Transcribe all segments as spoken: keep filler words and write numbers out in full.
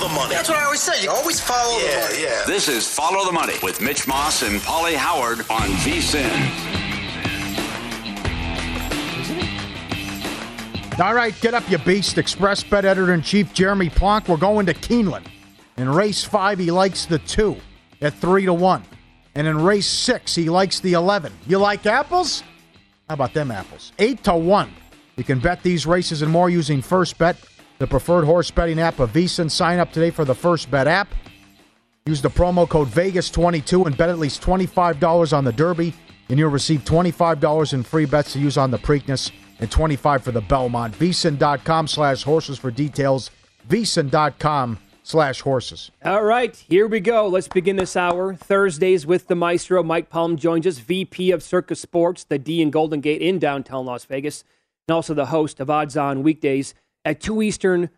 The money. That's what I always say. You always follow yeah, the money. Yeah. This is Follow the Money with Mitch Moss and Polly Howard on VSiN. All right, get up, you beast. Express Bet Editor-in-Chief Jeremy Plonk. We're going to Keeneland. In race five, he likes the two at three to one. And in race six, he likes the eleven. You like apples? How about them apples? Eight to one. You can bet these races and more using First Bet, the preferred horse betting app of VSiN. Sign up today for the First Bet app. Use the promo code Vegas twenty-two and bet at least twenty-five dollars on the Derby, and you'll receive twenty-five dollars in free bets to use on the Preakness and twenty-five dollars for the Belmont. VSiN.com slash horses for details. VSiN.com slash horses. All right, here we go. Let's begin this hour. Thursdays with the Maestro. Mike Palm joins us, V P of Circus Sports, the D in Golden Gate in downtown Las Vegas, and also the host of Odds On weekdays at two Eastern,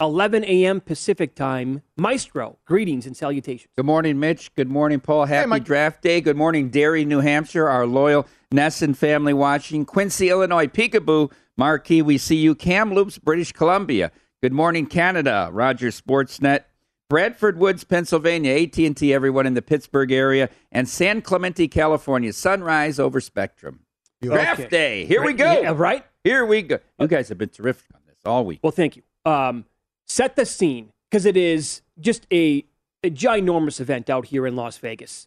eleven a.m. Pacific time. Maestro, greetings and salutations. Good morning, Mitch. Good morning, Paul. Happy hey, my- draft day. Good morning, Derry, New Hampshire, our loyal Nesson family watching. Quincy, Illinois, Peekaboo, Marquee, we see you. Kamloops, British Columbia. Good morning, Canada, Roger Sportsnet. Bradford Woods, Pennsylvania, A T and T, everyone in the Pittsburgh area. And San Clemente, California, sunrise over Spectrum. Okay. Draft day. Here right, we go. Yeah, right? Here we go. You guys have been terrific on this all week. Well, thank you. Um, set the scene, because it is just a, a ginormous event out here in Las Vegas.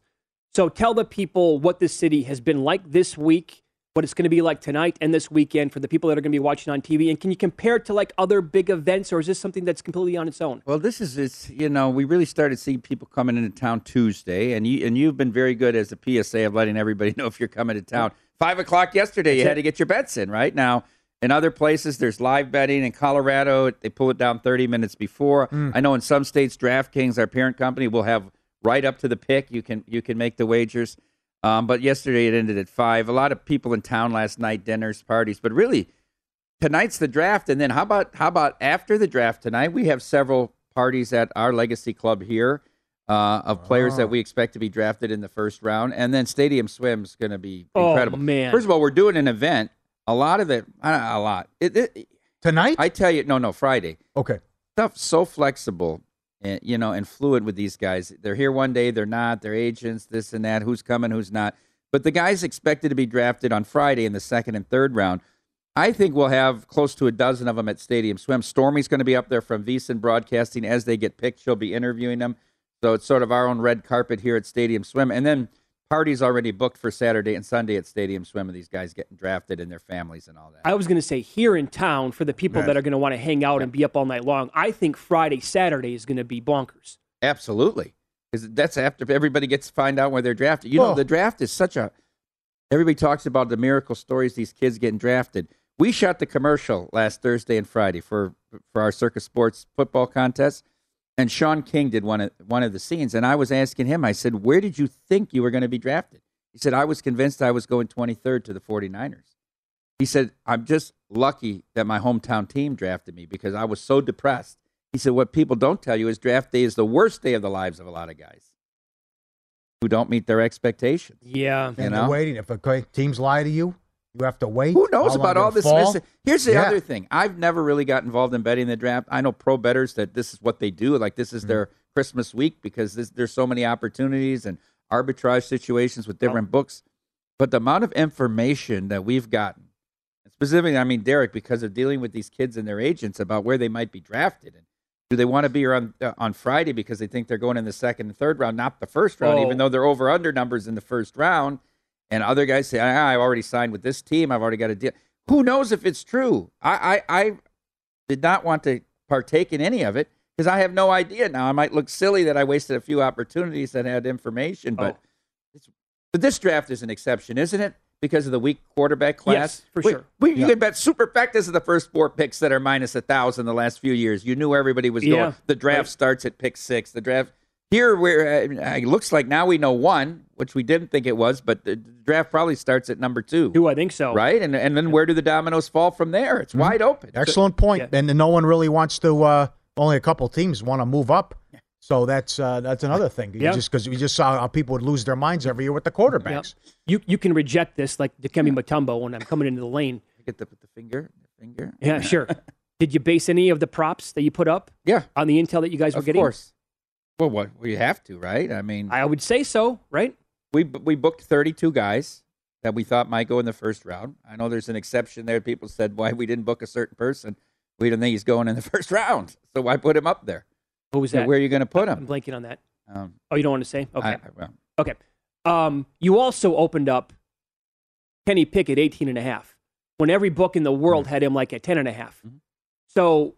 So tell the people what this city has been like this week, what it's going to be like tonight and this weekend for the people that are going to be watching on T V. And can you compare it to, like, other big events, or is this something that's completely on its own? Well, this is, it's, you know, we really started seeing people coming into town Tuesday, and, you, and you've been very good as a P S A of letting everybody know if you're coming to town. Five o'clock yesterday, that's you it. Had to get your bets in right now. In other places, there's live betting. In Colorado, they pull it down thirty minutes before. Mm. I know in some states, DraftKings, our parent company, will have right up to the pick. You can you can make the wagers. Um, but yesterday, it ended at five. A lot of people in town last night, dinners, parties. But really, tonight's the draft. And then how about how about after the draft tonight? We have several parties at our Legacy Club here uh, of players oh. that we expect to be drafted in the first round. And then Stadium Swim is going to be incredible. Oh, man. First of all, we're doing an event. A lot of it, a lot. It, it, Tonight? I tell you, no, no, Friday. Okay. Stuff so flexible, and, you know, and fluid with these guys. They're here one day, they're not. They're agents, this and that. Who's coming, who's not. But the guys expected to be drafted on Friday in the second and third round. I think we'll have close to a dozen of them at Stadium Swim. Stormy's going to be up there from VSiN Broadcasting. As they get picked, she'll be interviewing them. So it's sort of our own red carpet here at Stadium Swim. And then party's already booked for Saturday and Sunday at Stadium Swim, and these guys getting drafted and their families and all that. I was going to say, here in town, for the people right. that are going to want to hang out yeah. and be up all night long, I think Friday, Saturday is going to be bonkers. Absolutely. Because that's after everybody gets to find out where they're drafted. You know, oh. the draft is such a... Everybody talks about the miracle stories, these kids getting drafted. We shot the commercial last Thursday and Friday for, for our Circus Sports football contest, and Sean King did one of, one of the scenes, and I was asking him, I said, where did you think you were going to be drafted? He said, I was convinced I was going twenty-third to the forty-niners. He said, I'm just lucky that my hometown team drafted me because I was so depressed. He said, what people don't tell you is draft day is the worst day of the lives of a lot of guys who don't meet their expectations. Yeah. And you know? They're waiting. If a teams lie to you, you have to wait. Who knows about all this? Mis- Here's the yeah. other thing. I've never really got involved in betting the draft. I know pro bettors that this is what they do. Like this is mm-hmm. their Christmas week because this, there's so many opportunities and arbitrage situations with different oh. books. But the amount of information that we've gotten, specifically, I mean, Derek, because of dealing with these kids and their agents about where they might be drafted and do they want to be on uh, on Friday because they think they're going in the second and third round, not the first round, oh. even though they're over-under numbers in the first round. And other guys say, ah, I've already signed with this team. I've already got a deal. Who knows if it's true? I I, I did not want to partake in any of it because I have no idea now. I might look silly that I wasted a few opportunities that had information. But, oh. it's, but this draft is an exception, isn't it? Because of the weak quarterback class? Yes, for we, sure. We, you yeah. can bet super fact this is the first four picks that are minus one thousand the last few years. You knew everybody was yeah. going. The draft right. starts at pick six. The draft here, where uh, it looks like now we know one, which we didn't think it was, but the draft probably starts at number two. Do I think so. Right? And and then yeah. where do the dominoes fall from there? It's mm-hmm. wide open. Excellent so, point. Yeah. And no one really wants to, uh, only a couple teams want to move up. Yeah. So that's uh, that's another thing. You yeah. just because we just saw how people would lose their minds every year with the quarterbacks. Yeah. You you can reject this like Dikembe Mutombo when I'm coming into the lane. I get the the finger, the finger. Yeah, sure. Did you base any of the props that you put up? Yeah. On the intel that you guys of were getting? Of course. Well, what we have to, right? I mean, I would say so, right? We we booked thirty-two guys that we thought might go in the first round. I know there's an exception there. People said why we didn't book a certain person. We didn't think he's going in the first round, so why put him up there? What was that? Where are you going to put him? I'm blanking on that. Um, oh, you don't want to say? Okay. I, well, okay. Um, you also opened up Kenny Pickett eighteen and a half when every book in the world mm-hmm. had him like at ten and a half. Mm-hmm. So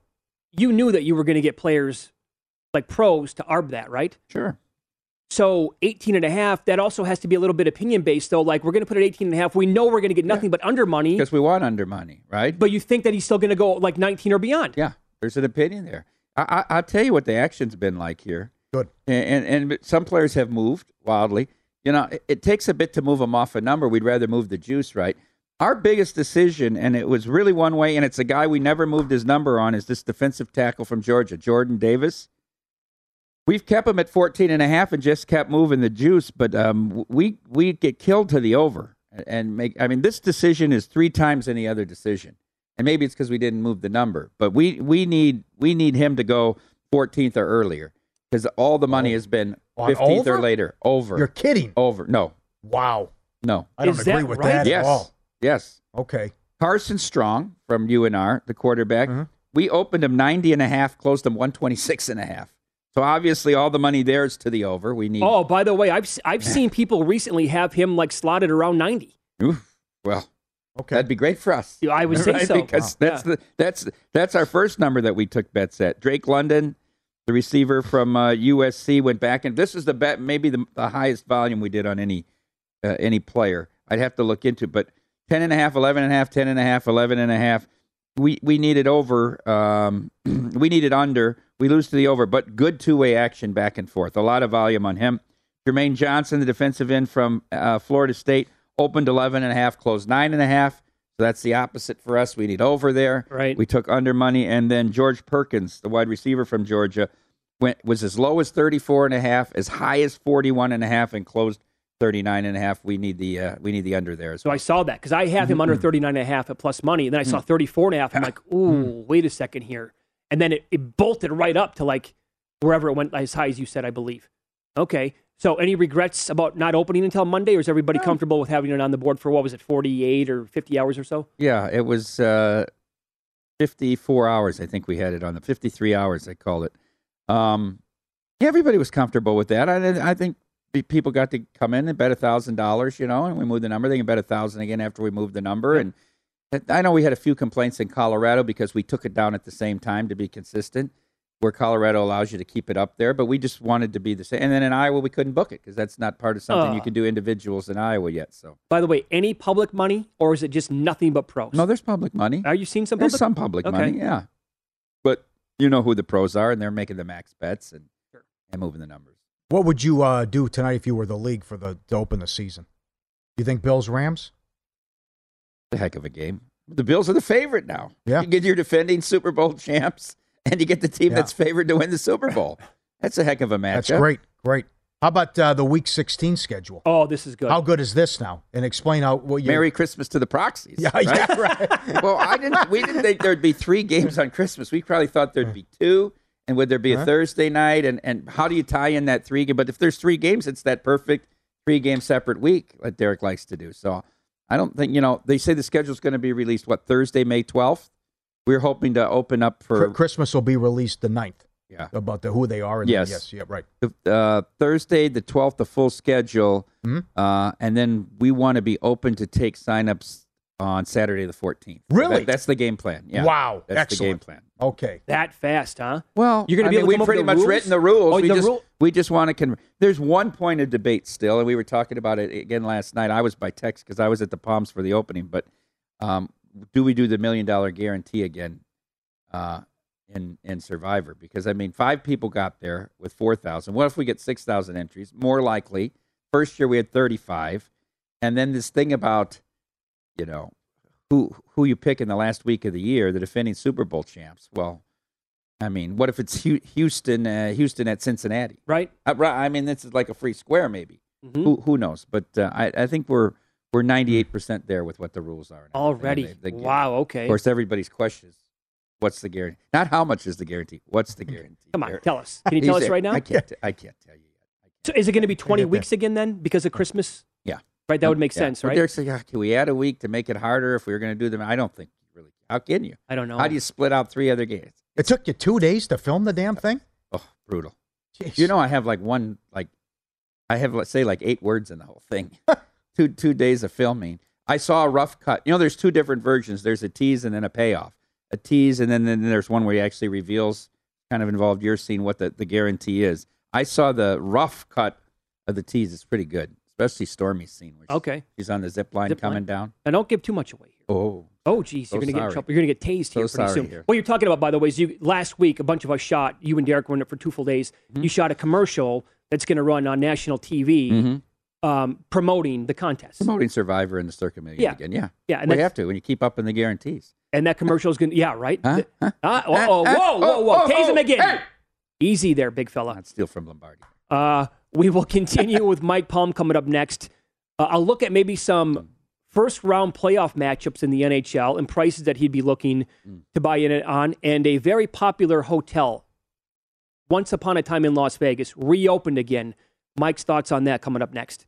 you knew that you were going to get players like pros to arb that, right? Sure. So eighteen and a half, that also has to be a little bit opinion based though. Like we're going to put it eighteen and a half. We know we're going to get nothing yeah. but under money. Because we want under money, right? But you think that he's still going to go like nineteen or beyond. Yeah. There's an opinion there. I, I'll tell you what the action's been like here. Good. And, and and some players have moved wildly. You know, it, it takes a bit to move them off a number. We'd rather move the juice, right? Our biggest decision, and it was really one way, and it's a guy we never moved his number on, is this defensive tackle from Georgia, Jordan Davis. We've kept him at fourteen and a half and just kept moving the juice, but um, we we get killed to the over. And make. I mean, this decision is three times any other decision. And maybe it's because we didn't move the number, but we, we need we need him to go fourteenth or earlier because all the money has been fifteenth or later. Over. You're kidding. Over. No. Wow. No. I don't agree with that at all. Yes. Okay. Carson Strong from U N R, the quarterback. Mm-hmm. We opened him ninety and a half, closed him one twenty-six and a half. So obviously all the money there is to the over. We need. Oh, by the way, I've I've seen people recently have him like slotted around ninety. Oof. Well. Okay. That'd be great for us. I would say right? so. Because wow. that's, yeah. the, that's, that's our first number that we took bets at. Drake London, the receiver from uh, U S C, went back. And this is the bet, maybe the, the highest volume we did on any uh, any player. I'd have to look into it. But ten and a half, eleven and a half, ten and a half, eleven and a half. We, we needed over. Um, we needed under. We lose to the over. But good two-way action back and forth. A lot of volume on him. Jermaine Johnson, the defensive end from uh, Florida State. Opened eleven and a half, closed nine and a half. So that's the opposite for us. We need over there. Right. We took under money. And then George Perkins, the wide receiver from Georgia, went was as low as thirty-four and a half, as high as forty-one and a half, and closed thirty-nine and a half. We need the uh, we need the under there as well. So I saw that because I have him mm-hmm. under thirty-nine and a half at plus money. And then I saw mm-hmm. thirty-four and a half. I'm like, ooh, mm-hmm. wait a second here. And then it, it bolted right up to like wherever it went as high as you said, I believe. Okay. So any regrets about not opening until Monday, or is everybody no. comfortable with having it on the board for, what was it, forty-eight or fifty hours or so? Yeah, it was uh, fifty-four hours, I think we had it on the fifty-three hours, I called it. Um, yeah, everybody was comfortable with that. I, I think people got to come in and bet a thousand dollars, you know, and we moved the number. They can bet a thousand again after we moved the number. And I know we had a few complaints in Colorado because we took it down at the same time to be consistent, where Colorado allows you to keep it up there. But we just wanted to be the same. And then in Iowa, we couldn't book it because that's not part of something uh, you can do individuals in Iowa yet. So, by the way, any public money, or is it just nothing but pros? No, there's public money. Are you seeing some public? There's some public okay. money, yeah. But you know who the pros are, and they're making the max bets and, sure. and moving the numbers. What would you uh, do tonight if you were the league for the to open the season? You think Bills, Rams? The heck of a game. The Bills are the favorite now. Yeah. You get your defending Super Bowl champs, and you get the team yeah. that's favored to win the Super Bowl. That's a heck of a matchup. That's great, great. How about uh, the Week sixteen schedule? Oh, this is good. How good is this now? And explain how what you Merry Christmas to the proxies. Yeah, right? yeah, right. Well, I didn't. We didn't think there'd be three games on Christmas. We probably thought there'd be two. And would there be a huh? Thursday night? And and how do you tie in that three game? But if there's three games, it's that perfect three game separate week like Derek likes to do. So I don't think, you know, they say the schedule's going to be released, what, Thursday, May twelfth? We're hoping to open up for... Christmas will be released the ninth. Yeah. About the who they are. And yes. The, yes. Yeah, right. Uh, Thursday, the twelfth, the full schedule. Mm-hmm. Uh, and then we want to be open to take signups on Saturday the fourteenth. Really? That, that's the game plan. Yeah. Wow. That's Excellent. the game plan. Okay. That fast, huh? Well, You're gonna be I mean, we've pretty much rules? written the rules. Oh, we, the just, rule? we just want to... Con- There's one point of debate still, and we were talking about it again last night. I was by text because I was at the Palms for the opening, but... Um, do we do the million dollar guarantee again uh, in in Survivor? Because I mean, five people got there with four thousand. What if we get six thousand entries? More likely, first year we had thirty five, and then this thing about, you know, who who you pick in the last week of the year, the defending Super Bowl champs. Well, I mean, what if it's Houston, uh, Houston at Cincinnati? Right. Uh, right. I mean, this is like a free square, maybe. Mm-hmm. Who who knows? But uh, I I think we're. We're ninety-eight percent there with what the rules are. Now. Already. They, they, they wow, okay. Of course, everybody's question is, what's the guarantee? Not how much is the guarantee. What's the guarantee? Come on, tell us. Can you tell us right now? I can't I can't tell you yet. So is it going to be twenty weeks again then because of Christmas? Yeah. Right, that would make yeah. sense, right? But Derek's like, oh, can we add a week to make it harder if we were going to do them? I don't think really. How can you? I don't know. How do you split out three other games? It took you two days to film the damn thing? Oh, brutal. Jeez. You know, I have like one, like, I have, let's say, like eight words in the whole thing. Two two days of filming. I saw a rough cut. You know, there's two different versions. There's a tease and then a payoff. A tease, and then, then there's one where he actually reveals, kind of involved your scene, what the, the guarantee is. I saw the rough cut of the tease. It's pretty good, especially Stormy's scene. Where okay. She's on the zip line zip coming line. down. And don't give too much away here. Oh. Oh, geez. You're so going to get in trouble. You're going to get tased so here pretty soon. Here. What you're talking about, by the way, is you, last week, a bunch of us shot, you and Derek were in it for two full days. Mm-hmm. You shot a commercial that's going to run on national T V. Mm-hmm. Um, promoting the contest. Promoting Survivor and the Circuit Million yeah. again, yeah. Yeah, and well, you have to when you keep up in the guarantees. And that commercial is going to, yeah, right? Huh? Huh? Uh, oh, uh, oh, uh, whoa, whoa, whoa. Oh, Tase him oh, again. Hey. Easy there, big fella. I'd steal from Lombardi. Uh, we will continue with Mike Palm coming up next. Uh, I'll look at maybe some first-round playoff matchups in the N H L and prices that he'd be looking mm. to buy in on, and a very popular hotel, once upon a time in Las Vegas, reopened again. Mike's thoughts on that coming up next.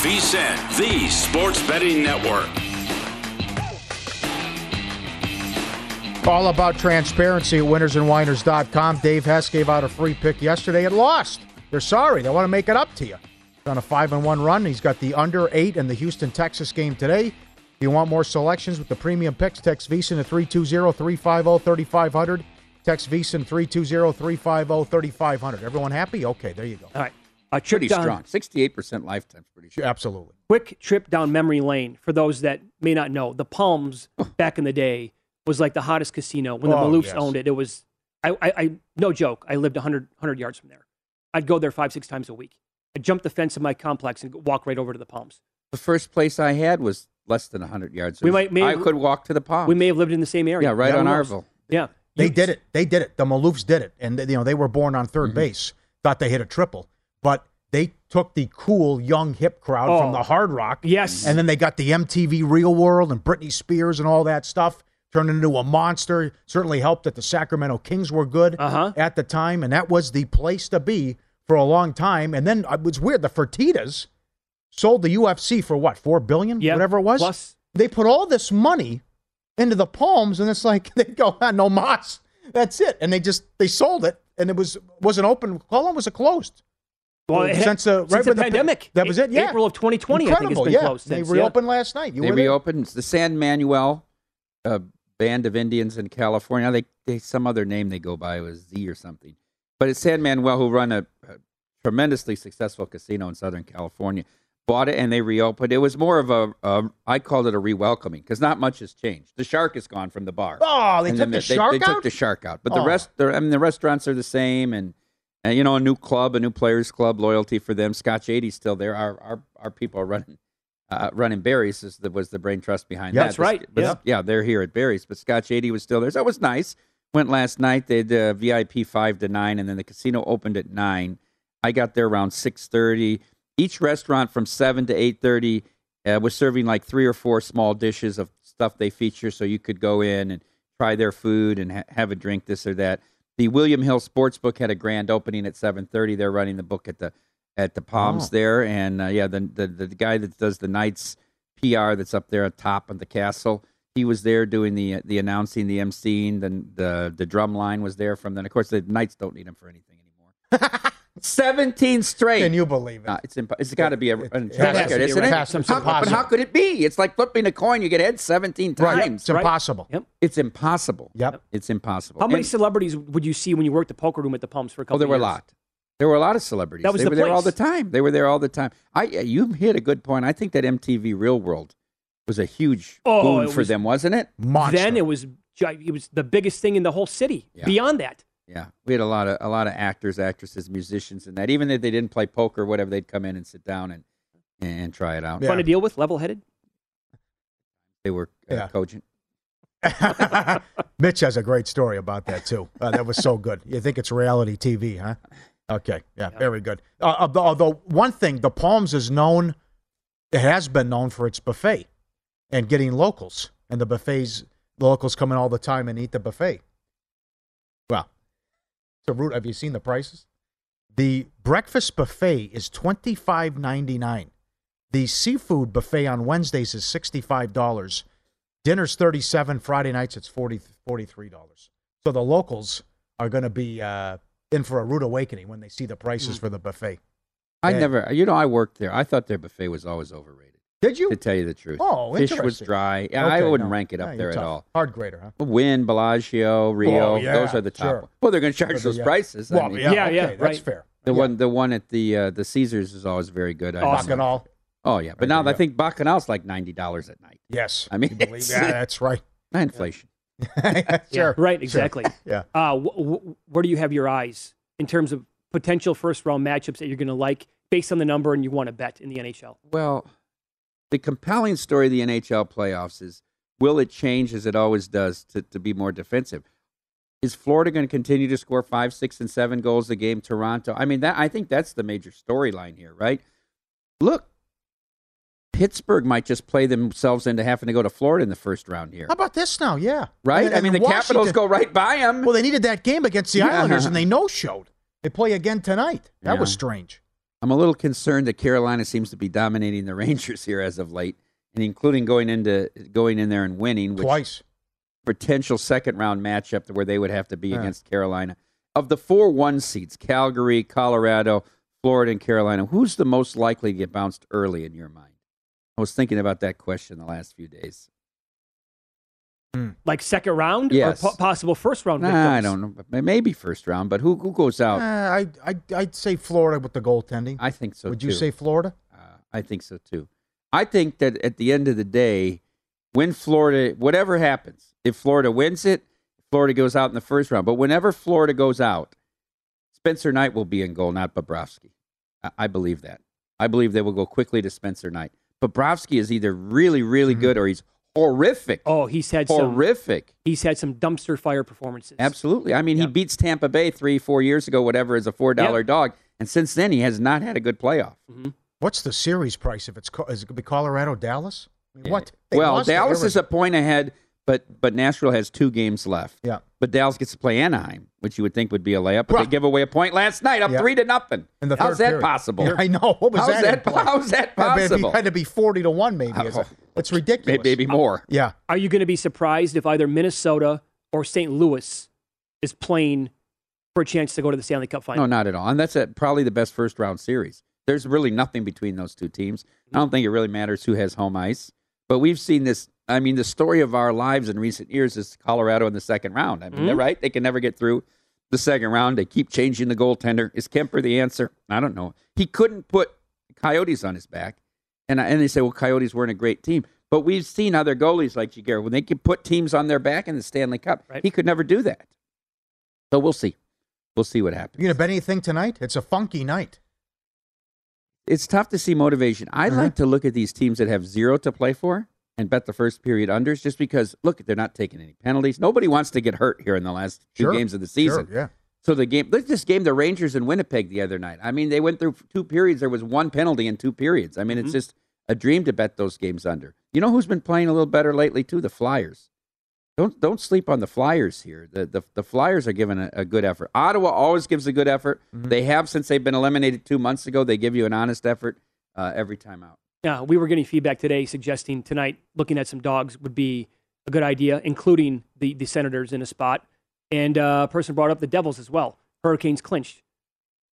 VSiN, the sports betting network. All about transparency at winners and whiners dot com. Dave Hess gave out a free pick yesterday and lost. They're sorry. They want to make it up to you. He's on a five and one run. He's got the under eight in the Houston-Texas game today. If you want more selections with the premium picks, text VSiN at three two zero, three five zero, three five zero zero. Text VSiN three two zero, three five zero, three five zero zero. Everyone happy? Okay, there you go. All right. Uh, pretty down, strong. sixty-eight percent lifetime. Pretty sure. Absolutely. Quick trip down memory lane for those that may not know. The Palms back in the day was like the hottest casino when oh, the Maloofs yes. owned it. It was, I, I, I, no joke, I lived one hundred, one hundred yards from there. I'd go there five, six times a week. I'd jump the fence of my complex and walk right over to the Palms. The first place I had was less than one hundred yards. We might, may I have, could walk to the Palms. We may have lived in the same area. Yeah, right yeah, on Arville. Yeah. They you, did it. They did it. The Maloofs did it. And, you know, they were born on third mm-hmm. base. Thought they hit a triple. But they took the cool, young, hip crowd oh, from the Hard Rock. Yes. And then they got the M T V Real World and Britney Spears and all that stuff. Turned into a monster. Certainly helped that the Sacramento Kings were good uh-huh. at the time. And that was the place to be for a long time. And then it was weird. The Fertittas sold the U F C for what, four billion dollars? Yep. Whatever it was. Plus. They put all this money into the Palms. And it's like, they go, ah, no mas. That's it. And they just, they sold it. And it was, wasn't open. How long was it closed? Well, it since, uh, since right the pandemic. The, that was it, yeah. April of twenty twenty, incredible. I think it's been yeah. closed since. They reopened yeah. last night. You they reopened. It's the San Manuel uh, Band of Indians in California. They, they some other name they go by. It was Z or something. But it's San Manuel, who run a, a tremendously successful casino in Southern California, bought it, and they reopened. It was more of a, a I called it a re-welcoming, because not much has changed. The shark is gone from the bar. Oh, they and took the, the shark they, they out? They took the shark out. But oh. the rest, I mean, the restaurants are the same, and... And, you know, a new club, a new players club, loyalty for them. Scotch eighty's still there. Our our our people are running uh, running Barry's is the, was the brain trust behind yeah, that. That's the, right. Was, yeah. yeah, they're here at Barry's. But Scotch eighty was still there. So it was nice. Went last night. They had uh, V I P five to nine, and then the casino opened at nine. I got there around six thirty. Each restaurant from seven to eight thirty uh, was serving like three or four small dishes of stuff they feature, so you could go in and try their food and ha- have a drink, this or that. The William Hill Sportsbook had a grand opening at seven thirty. They're running the book at the at the Palms oh. there. And, uh, yeah, the, the the guy that does the Knights P R that's up there at top of the castle, he was there doing the the announcing, the emceeing. The, the, the drum line was there from then. Of course, the Knights don't need him for anything anymore. seventeen straight. Can you believe it? Uh, it's imp- it's got to be a it, it record, isn't it? It's how, but how could it be? It's like flipping a coin. You get hit seventeen times. Right. It's impossible. Right? Yep. It's impossible. Yep. It's impossible. How many and, celebrities would you see when you worked the poker room at the Palms for a couple? Oh, there were years? a lot. There were a lot of celebrities. That was they the were place. there all the time. They were there all the time. I uh, you hit a good point. I think that M T V Real World was a huge oh, boon was, for them, wasn't it? Monster. Then it was it was the biggest thing in the whole city. Yeah. Beyond that. Yeah, we had a lot of a lot of actors, actresses, musicians, and that. Even if they didn't play poker, or whatever, they'd come in and sit down and and try it out. Yeah. Fun to deal with, level-headed. They were uh, yeah. cogent. Mitch has a great story about that too. Uh, that was so good. You think it's reality T V, huh? Okay, yeah, yeah. very good. Uh, although one thing, the Palms is known, it has been known for its buffet and getting locals, and the buffets, the locals come in all the time and eat the buffet. Well. The root. Have you seen the prices? The breakfast buffet is twenty-five ninety-nine. The seafood buffet on Wednesdays is sixty-five dollars. Dinner's thirty-seven dollars. Friday nights it's forty, forty-three dollars. So the locals are going to be uh, in for a rude awakening when they see the prices mm. for the buffet. I and, never, you know, I worked there. I thought their buffet was always overrated. Did you? To tell you the truth. Oh, Fish was dry. Okay, I wouldn't no. rank it up yeah, there at all. Hard grader, huh? Wynn, Bellagio, Rio, oh, yeah, those are the top sure. ones. Well, they're going to charge the, those yeah. prices. Well, I mean, yeah, yeah, okay, yeah that's right. fair. The yeah. one the one at the uh, the Caesars is always very good. I Bacchanal. Oh, yeah. But now I think Bacchanal's like ninety dollars at night. Yes. I mean, believe that. Yeah, that's right. Inflation. yeah, sure. Right, exactly. Sure. yeah. Uh, wh- wh- where do you have your eyes in terms of potential first-round matchups that you're going to like based on the number and you want to bet in the N H L? Well... The compelling story of the N H L playoffs is, will it change, as it always does, to, to be more defensive? Is Florida going to continue to score five, six, and seven goals a game? Toronto? I mean, that I think that's the major storyline here, right? Look, Pittsburgh might just play themselves into having to go to Florida in the first round here. How about this now? Yeah. Right? And, and I mean, the Washington, Capitals go right by them. Well, they needed that game against the Islanders, yeah. and they no-showed. They play again tonight. That yeah. was strange. I'm a little concerned that Carolina seems to be dominating the Rangers here as of late, and including going into going in there and winning. Which Twice. Potential second-round matchup to where they would have to be yeah. against Carolina. Of the four one seeds, Calgary, Colorado, Florida, and Carolina, who's the most likely to get bounced early in your mind? I was thinking about that question the last few days. Mm. Like second round yes. or po- possible first round? Nah, I don't know. Maybe first round, but who who goes out? Uh, I, I, I'd say Florida with the goaltending. I think so, Would too. you say Florida? Uh, I think so, too. I think that at the end of the day, when Florida, whatever happens, if Florida wins it, Florida goes out in the first round. But whenever Florida goes out, Spencer Knight will be in goal, not Bobrovsky. I, I believe that. I believe they will go quickly to Spencer Knight. Bobrovsky is either really, really mm-hmm. good or he's horrific. Oh, he's had horrific. Some, he's had some dumpster fire performances. Absolutely. I mean, yep. he beats Tampa Bay three, four years ago, whatever, as a four dollar yep. dog, and since then he has not had a good playoff. Mm-hmm. What's the series price? If it's is it going to be Colorado, Dallas? I mean, yeah. What? They well, Dallas is a point ahead, but but Nashville has two games left. Yeah. But Dallas gets to play Anaheim, which you would think would be a layup, but Bruh. they give away a point last night, up yeah. three to nothing. How's that period. possible? Yeah, I know. What was How's that? that How's that possible? It had to be forty to one, maybe. Uh, it's ridiculous. Maybe more. Uh, yeah. Are you going to be surprised if either Minnesota or Saint Louis is playing for a chance to go to the Stanley Cup final? No, not at all. And that's a, probably the best first round series. There's really nothing between those two teams. I don't think it really matters who has home ice. But we've seen this. I mean, the story of our lives in recent years is Colorado in the second round. I mean, mm-hmm. they're right. They can never get through the second round. They keep changing the goaltender. Is Kemper the answer? I don't know. He couldn't put Coyotes on his back. And and they say, well, Coyotes weren't a great team. But we've seen other goalies like Giguere, when they can put teams on their back in the Stanley Cup, right. he could never do that. So we'll see. We'll see what happens. You going to bet anything tonight? It's a funky night. It's tough to see motivation. I uh-huh. like to look at these teams that have zero to play for and bet the first period unders just because, look, they're not taking any penalties. Nobody wants to get hurt here in the last two sure, games of the season. Sure, yeah. So the game, look at this game, the Rangers and Winnipeg the other night. I mean, they went through two periods. There was one penalty in two periods. I mean, mm-hmm. it's just a dream to bet those games under. You know who's been playing a little better lately, too? The Flyers. don't don't sleep on the Flyers here. The the, the Flyers are giving a, a good effort. Ottawa always gives a good effort. Mm-hmm. They have since they've been eliminated two months ago. They give you an honest effort uh, every time out. Yeah, we were getting feedback today suggesting tonight looking at some dogs would be a good idea, including the, the Senators in a spot. And uh, a person brought up the Devils as well. Hurricanes clinched.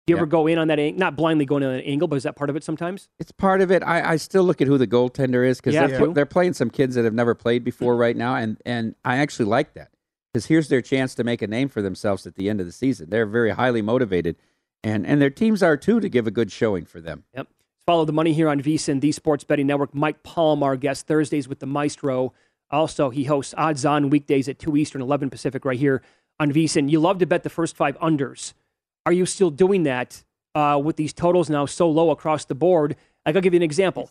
Do you yeah. ever go in on that angle? Not blindly going in on an angle, but is that part of it sometimes? It's part of it. I, I still look at who the goaltender is because yeah, they're, they're playing some kids that have never played before right now, and, and I actually like that because here's their chance to make a name for themselves at the end of the season. They're very highly motivated, and, and their teams are too, to give a good showing for them. Yep. Follow the money here on VSiN, the Sports Betting Network. Mike Palm, our guest, Thursdays with the Maestro. Also, he hosts Odds On weekdays at two Eastern, eleven Pacific right here on VSiN. You love to bet the first five unders. Are you still doing that uh, with these totals now so low across the board? Like, I'll give you an example.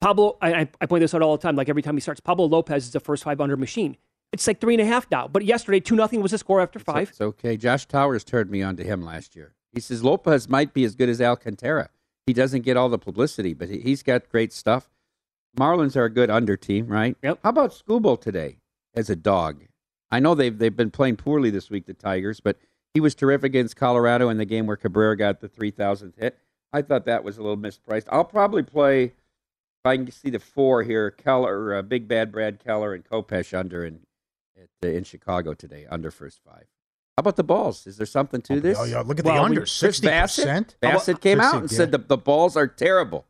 Pablo, I, I point this out all the time. Like, every time he starts, Pablo Lopez is a first five under machine. It's like three and a half now. But yesterday, two nothing was the score after five. It's okay. Josh Towers turned me on to him last year. He says Lopez might be as good as Alcantara. He doesn't get all the publicity, but he, he's got great stuff. Marlins are a good under team, right? Yep. How about Scooble today as a dog? I know they've, they've been playing poorly this week, the Tigers, but he was terrific against Colorado in the game where Cabrera got the three thousandth hit. I thought that was a little mispriced. I'll probably play, if I can see the four here, Keller, uh, Big Bad Brad Keller and Kopesh under in, at, uh, in Chicago today, under first five. How about the balls? Is there something to oh, this? Oh, yeah. Look at well, the under, sixty percent. Bassett, Bassett came out and yeah. said the, the balls are terrible.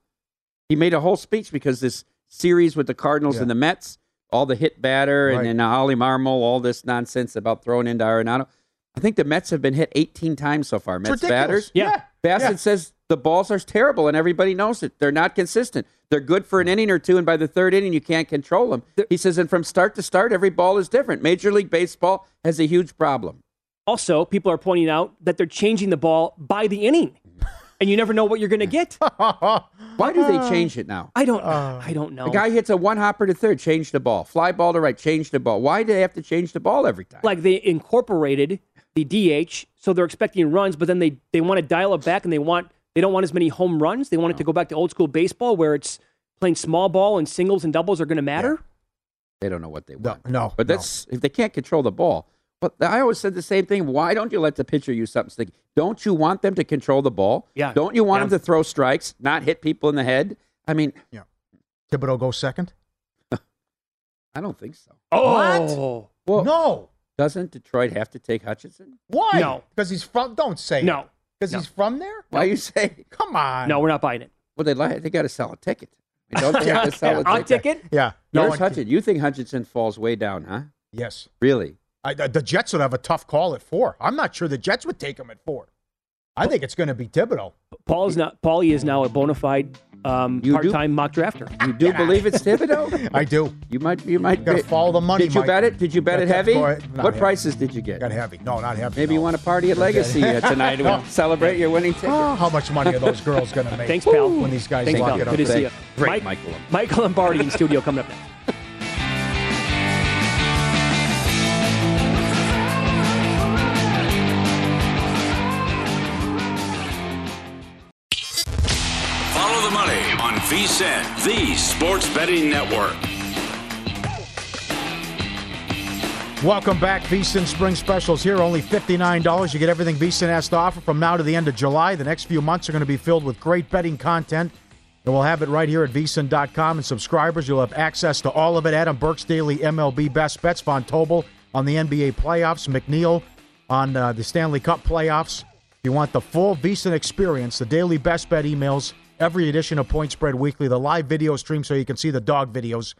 He made a whole speech because this series with the Cardinals yeah. and the Mets, all the hit batter right. and then Ollie Marmol, all this nonsense about throwing into Arenado. I think the Mets have been hit eighteen times so far. Mets ridiculous. Batters. Yeah. yeah. Bassett yeah. says the balls are terrible, and everybody knows it. They're not consistent. They're good for an inning or two, and by the third inning, you can't control them. He says, and from start to start, every ball is different. Major League Baseball has a huge problem. Also, people are pointing out that they're changing the ball by the inning, and you never know what you're going to get. Why do they change it now? I don't uh, I don't know. The guy hits a one-hopper to third, change the ball. Fly ball to right, change the ball. Why do they have to change the ball every time? Like, they incorporated the D H, so they're expecting runs, but then they, they want to dial it back, and they want they don't want as many home runs. They want no. it to go back to old-school baseball where it's playing small ball and singles and doubles are going to matter. Yeah. They don't know what they want. No, no But that's no. if they can't control the ball. But I always said the same thing. Why don't you let the pitcher use something sticky? Don't you want them to control the ball? Yeah. Don't you want yeah. them to throw strikes, not hit people in the head? I mean. Yeah. Thibodeau goes second? I don't think so. Oh. What? Well, no. Doesn't Detroit have to take Hutchinson? Why? No. Because he's from, don't say No. it. Because no. he's from there? Why no. you say? Come on. No, we're not buying it. Well, they lie. They got to sell a ticket. They don't they have to sell yeah. a ticket? On ticket? Yeah. No Hutchinson. You think Hutchinson falls way down, huh? Yes. Really? I, the Jets would have a tough call at four. I'm not sure the Jets would take him at four. I think it's going to be Thibodeau. Paul is not. Paulie is now a bona fide um, part-time do? mock drafter. You do yeah. believe it's Thibodeau? I do. You might. You might. Got to follow the money. Did you Mike. bet it? Did you bet it heavy? What heavy. prices did you get? Got heavy. No, not heavy. Maybe no. you want to party at Legacy tonight and no. celebrate your winning ticket. Oh, how much money are those girls going to make? Thanks, pal. When these guys Thanks, lock it up, good to see you. Great, Mike, Michael. Michael Lombardi in studio coming up next. VSiN, the Sports Betting Network. Welcome back. VSiN Spring Specials here, only fifty-nine dollars. You get everything VSiN has to offer from now to the end of July. The next few months are going to be filled with great betting content, and we'll have it right here at V S I N dot com. And subscribers, you'll have access to all of it. Adam Burke's daily M L B Best Bets, Von Tobel on the N B A playoffs, McNeil on uh, the Stanley Cup playoffs. If you want the full VSiN experience, the daily Best Bet emails, every edition of Point Spread Weekly, the live video stream so you can see the dog videos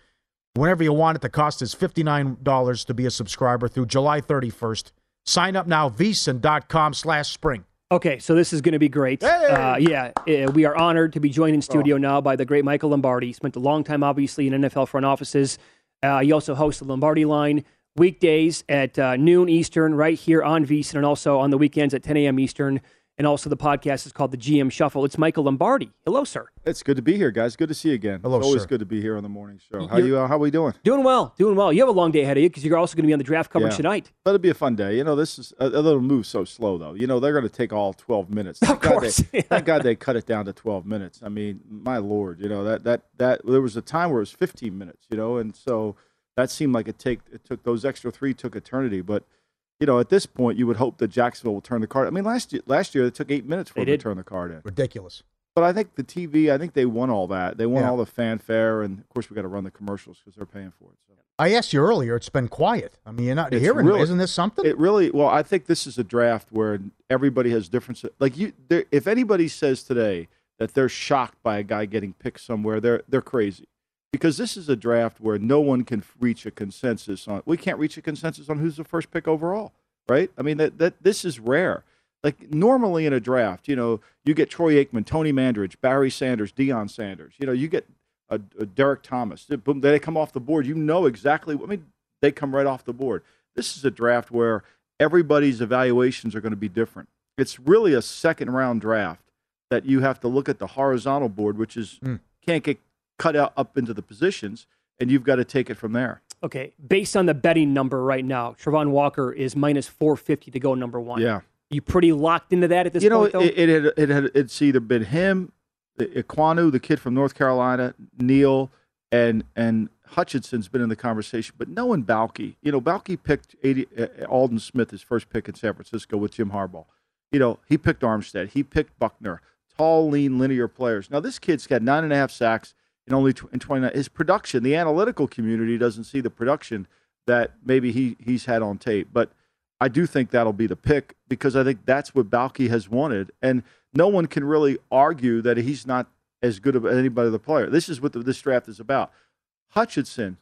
whenever you want it. The cost is fifty-nine dollars to be a subscriber through July thirty-first. Sign up now, V S I N dot com slash spring. Okay, so this is going to be great. Hey! Uh, yeah, we are honored to be joined in studio oh. now by the great Michael Lombardi. He spent a long time, obviously, in N F L front offices. Uh, he also hosts the Lombardi Line weekdays at uh, noon Eastern right here on VSiN, and also on the weekends at ten a.m. Eastern. And also the podcast is called The G M Shuffle. It's Michael Lombardi. Hello, sir. It's good to be here, guys. Good to see you again. Hello, it's always sir. good to be here on the morning show. How you're, you? Uh, how are we doing? Doing well. Doing well. You have a long day ahead of you because you're also going to be on the draft coverage yeah. tonight. But it'll be a fun day. You know, this is a, a little move so slow, though. You know, they're going to take all twelve minutes. Thank of course. God they, thank God they cut it down to twelve minutes. I mean, my Lord, you know, that that that there was a time where it was fifteen minutes, you know, and so that seemed like it take it took those extra three took eternity. But you know, at this point, you would hope that Jacksonville will turn the card. I mean, last year, last year it took eight minutes for they them did. to turn the card in. Ridiculous. But I think the T V, I think they won all that. They won yeah. all the fanfare, and of course we got to run the commercials because they're paying for it. So. I asked you earlier; it's been quiet. I mean, you're not it's hearing. Really, isn't this something? It really. Well, I think this is a draft where everybody has differences. Like you, there, if anybody says today that they're shocked by a guy getting picked somewhere, they're they're crazy, because this is a draft where no one can reach a consensus on. We can't reach a consensus on who's the first pick overall, right? I mean, that that this is rare. Like, normally in a draft, you know, you get Troy Aikman, Tony Mandarich, Barry Sanders, Deion Sanders. You know, you get a, a Derek Thomas. They, boom, they come off the board. You know exactly what, I mean, they come right off the board. This is a draft where everybody's evaluations are going to be different. It's really a second-round draft that you have to look at the horizontal board, which is mm. can't get cut out up into the positions, and you've got to take it from there. Okay, based on the betting number right now, Travon Walker is minus four fifty to go number one. Yeah. You pretty locked into that at this you know, point, though? It, it had, it had, it's either been him, Iquanu, the kid from North Carolina, Neal, and and Hutchinson's been in the conversation, but no one Balky. You know, Balky picked Alden Smith, his first pick in San Francisco with Jim Harbaugh. You know, he picked Armstead. He picked Buckner. Tall, lean, linear players. Now, this kid's got nine and a half sacks in only tw- in twenty-nine. His production, the analytical community doesn't see the production that maybe he he's had on tape, but I do think that'll be the pick because I think that's what Balky has wanted. And no one can really argue that he's not as good of anybody the player. This is what the, this draft is about. Hutchinson,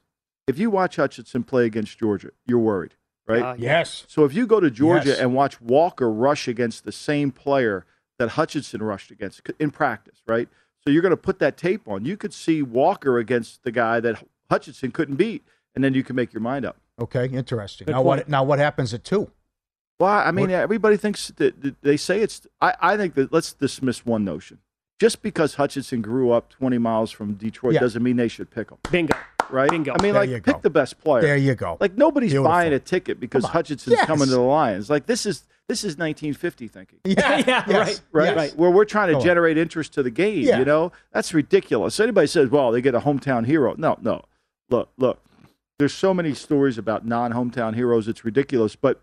if you watch Hutchinson play against Georgia, you're worried, right? Uh, yes. So if you go to Georgia yes. and watch Walker rush against the same player that Hutchinson rushed against in practice, right? So you're going to put that tape on. You could see Walker against the guy that Hutchinson couldn't beat, and then you can make your mind up. Okay, interesting. Now what, now what happens at two? Well, I mean, what? everybody thinks that they say it's – I think that let's dismiss one notion. Just because Hutchinson grew up twenty miles from Detroit yeah. doesn't mean they should pick him. Bingo. Right? Bingo. I mean, there like, pick the best player. There you go. Like, nobody's Beautiful. buying a ticket because Hutchinson's yes. coming to the Lions. Like, this is this is nineteen fifty thinking. Yeah, yeah yes. right, right, yes. right. Where we're trying to Go generate on. interest to the game, yeah. you know? That's ridiculous. So anybody says, well, they get a hometown hero. No, no. Look, look. There's so many stories about non-hometown heroes. It's ridiculous. But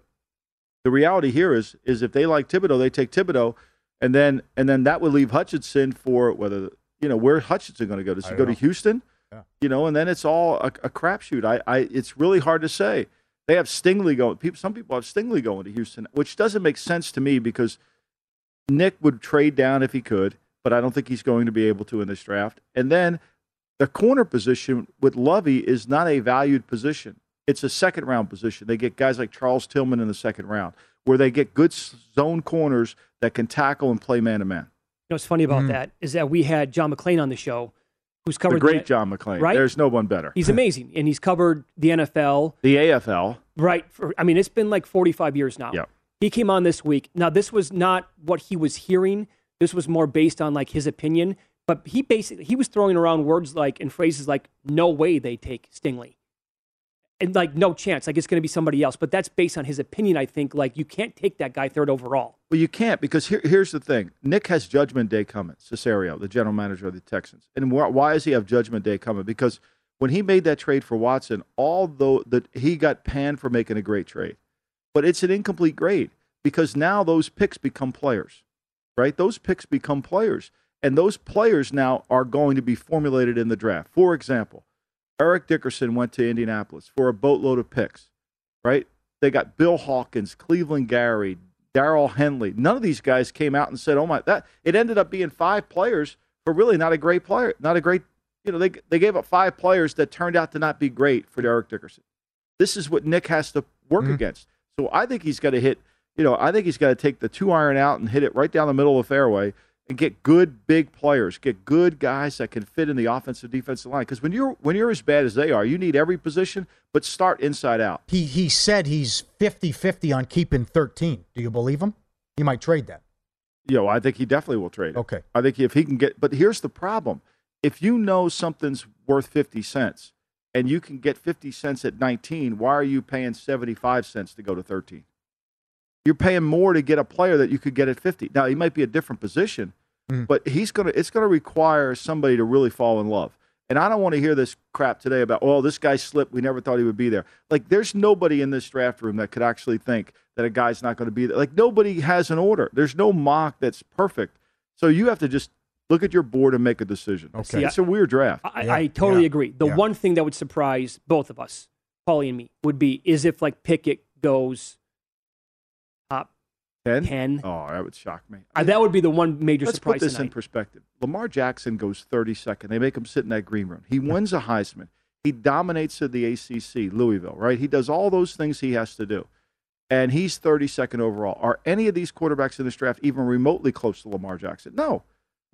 the reality here is, is if they like Thibodeau, they take Thibodeau, and then and then that would leave Hutchinson for whether you know where Hutchinson going to go. Does he go know. to Houston? Yeah. You know, and then it's all a, a crapshoot. I, I, it's really hard to say. They have Stingley going. People, some people have Stingley going to Houston, which doesn't make sense to me because Nick would trade down if he could, but I don't think he's going to be able to in this draft. And then. The corner position with Lovey is not a valued position. It's a second-round position. They get guys like Charles Tillman in the second round, where they get good zone corners that can tackle and play man-to-man. You know what's funny about mm. that is that we had John McClain on the show, who's covered the great the, John McClain. Right? There's no one better. He's amazing, and he's covered the N F L, the A F L. Right. For, I mean, it's been like forty-five years now. Yeah. He came on this week. Now, this was not what he was hearing. This was more based on like his opinion. But he basically he was throwing around words like and phrases like "no way they take Stingley," and like "no chance," like it's going to be somebody else. But that's based on his opinion. I think like you can't take that guy third overall. Well, you can't because here, here's the thing: Nick has Judgment Day coming. Cesario, the general manager of the Texans, and wh- why does he have Judgment Day coming? Because when he made that trade for Watson, although that he got panned for making a great trade, but it's an incomplete grade because now those picks become players, right? Those picks become players. And those players now are going to be formulated in the draft. For example, Eric Dickerson went to Indianapolis for a boatload of picks, right? They got Bill Hawkins, Cleveland Gary, Darryl Henley. None of these guys came out and said, "Oh my!" That it ended up being five players for really not a great player, not a great. You know, they they gave up five players that turned out to not be great for Eric Dickerson. This is what Nick has to work mm-hmm. against. So I think he's got to hit. You know, I think he's got to take the two iron out and hit it right down the middle of the fairway. And get good big players, get good guys that can fit in the offensive defensive line. Because when you're when you're as bad as they are, you need every position, but start inside out. He he said he's fifty-fifty on keeping thirteen. Do you believe him? He might trade that. Yo, I think he definitely will trade it. Okay. I think if he can get – but here's the problem. If you know something's worth fifty cents and you can get fifty cents at nineteen, why are you paying seventy-five cents to go to thirteen? You're paying more to get a player that you could get at fifty. Now, he might be a different position. But he's gonna. It's gonna require somebody to really fall in love, And I don't want to hear this crap today about, oh, this guy slipped. We never thought he would be there. Like, there's nobody in this draft room that could actually think that a guy's not going to be there. Like, nobody has an order. There's no mock that's perfect. So you have to just look at your board and make a decision. Okay. Yeah. It's a weird draft. I, yeah. I totally yeah. agree. The yeah. one thing that would surprise both of us, Paulie and me, would be is if, like, Pickett goes top ten. ten. Oh, that would shock me. Uh, that would be the one major Let's surprise. Let's put this tonight. in perspective. Lamar Jackson goes thirty-second. They make him sit in that green room. He wins a Heisman. He dominates the A C C, Louisville, right? He does all those things he has to do. And he's thirty-second overall. Are any of these quarterbacks in this draft even remotely close to Lamar Jackson? No.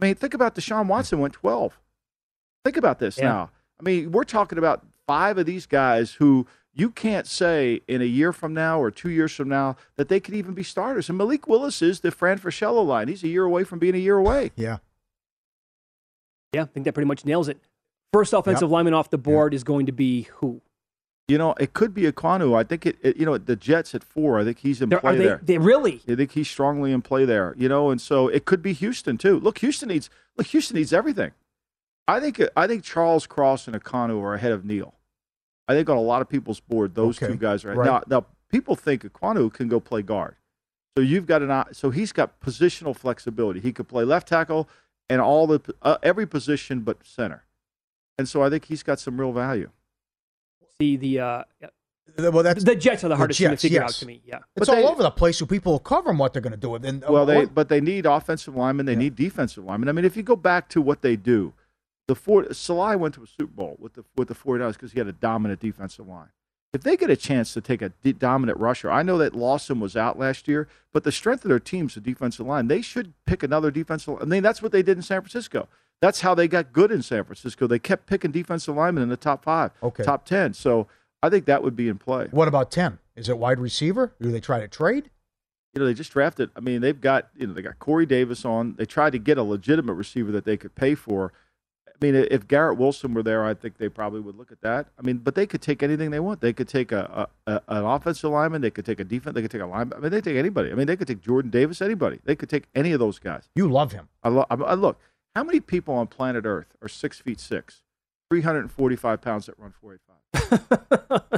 I mean, think about Deshaun Watson went twelve. Think about this yeah. now. I mean, we're talking about five of these guys who you can't say in a year from now or two years from now that they could even be starters. And Malik Willis is the Fran Fraschilla line. He's a year away from being a year away. Yeah. Yeah, I think that pretty much nails it. First offensive yep. lineman off the board yep. is going to be who? You know, it could be Ekwonu. I think it, it, you know, the Jets at four, I think he's in there, play are they, there. They really? I think he's strongly in play there, you know, and so it could be Houston too. Look, Houston needs look, Houston needs everything. I think I think Charles Cross and Ekwonu are ahead of Neal. I think on a lot of people's board, those okay. two guys are ahead. Right. Now, now, people think Ekwonu can go play guard. So you've got an so he's got positional flexibility. He could play left tackle and all the uh, every position but center. And so I think he's got some real value. The the, uh, well, that's, the Jets are the hardest the Jets, thing to figure yes. out to me. Yeah, It's but all they, over the place, so people will cover them what they're going to do. And, uh, well, they, but they need offensive linemen. They yeah. need defensive linemen. I mean, if you go back to what they do, the four, Salai went to a Super Bowl with the with the forty-niners because he had a dominant defensive line. If they get a chance to take a de- dominant rusher, I know that Lawson was out last year, but the strength of their team's the defensive line. They should pick another defensive line. I mean, that's what they did in San Francisco. That's how they got good in San Francisco. They kept picking defensive linemen in the top five, okay. top ten. So I think that would be in play. What about ten? Is it wide receiver? Do they try to trade? You know, they just drafted. I mean, they've got, you know, they got Corey Davis on. They tried to get a legitimate receiver that they could pay for. I mean, if Garrett Wilson were there, I think they probably would look at that. I mean, but they could take anything they want. They could take a, a, a an offensive lineman. They could take a defense. They could take a lineman. I mean, they take anybody. I mean, they could take Jordan Davis, anybody. They could take any of those guys. You love him. I, lo- I, I look. How many people on planet Earth are six feet six, three hundred forty-five pounds that run four eighty-five?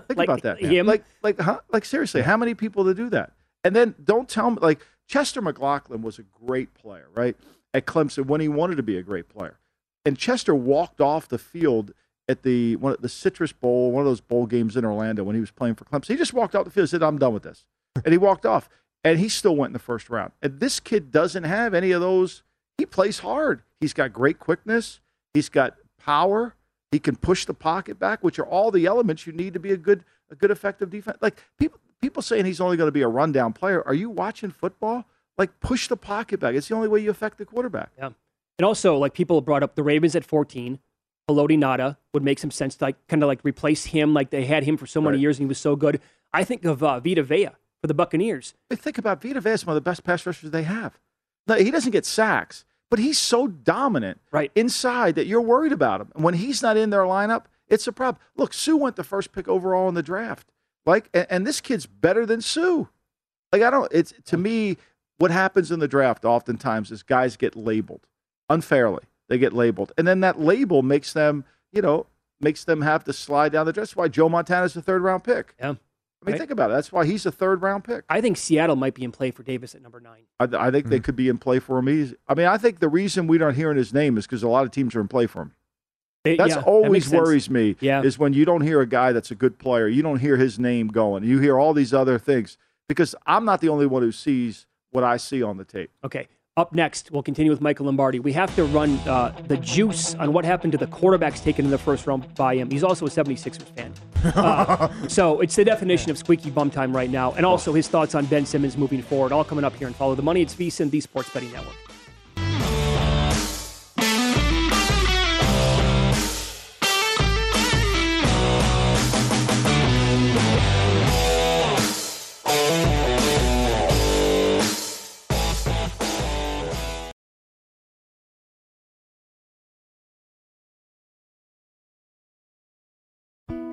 Think like about that. Him? Like, like, huh? Like, seriously, how many people that do that? And then don't tell me, like, Chester McLaughlin was a great player, right, at Clemson when he wanted to be a great player. And Chester walked off the field at the one the Citrus Bowl, one of those bowl games in Orlando when he was playing for Clemson. He just walked off the field and said, I'm done with this. And he walked off. And he still went in the first round. And this kid doesn't have any of those. He plays hard. He's got great quickness. He's got power. He can push the pocket back, which are all the elements you need to be a good, a good effective defense. Like people, people saying he's only going to be a rundown player. Are you watching football? Like push the pocket back. It's the only way you affect the quarterback. Yeah, and also like people brought up the Ravens at fourteen. Haloti Ngata would make some sense to like kind of like replace him. Like they had him for so many right. years and he was so good. I think of uh, Vita Vea for the Buccaneers. I think about Vita Vea as one of the best pass rushers they have. Now, he doesn't get sacks. But he's so dominant right. inside that you're worried about him. And when he's not in their lineup, it's a problem. Look, Sue went the first pick overall in the draft. Like, and, and this kid's better than Sue. Like, I don't. It's to me, what happens in the draft oftentimes is guys get labeled unfairly. They get labeled, and then that label makes them, you know, makes them have to slide down the draft. That's why Joe Montana's a third round pick. Yeah. I mean, right. think about it. That's why he's a third-round pick. I think Seattle might be in play for Davis at number nine. I, I think mm-hmm. they could be in play for him. He's, I mean, I think the reason we aren't hearing his name is because a lot of teams are in play for him. It, that's yeah, always that worries me, yeah. is when you don't hear a guy that's a good player. You don't hear his name going. You hear all these other things because I'm not the only one who sees what I see on the tape. Okay. Up next, we'll continue with Michael Lombardi. We have to run uh, the juice on what happened to the quarterbacks taken in the first round by him. He's also a seventy-sixers fan. Uh, so it's the definition of squeaky bum time right now. And also his thoughts on Ben Simmons moving forward. All coming up here and Follow the Money. It's VSiN, the Sports Betting Network.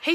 Hey,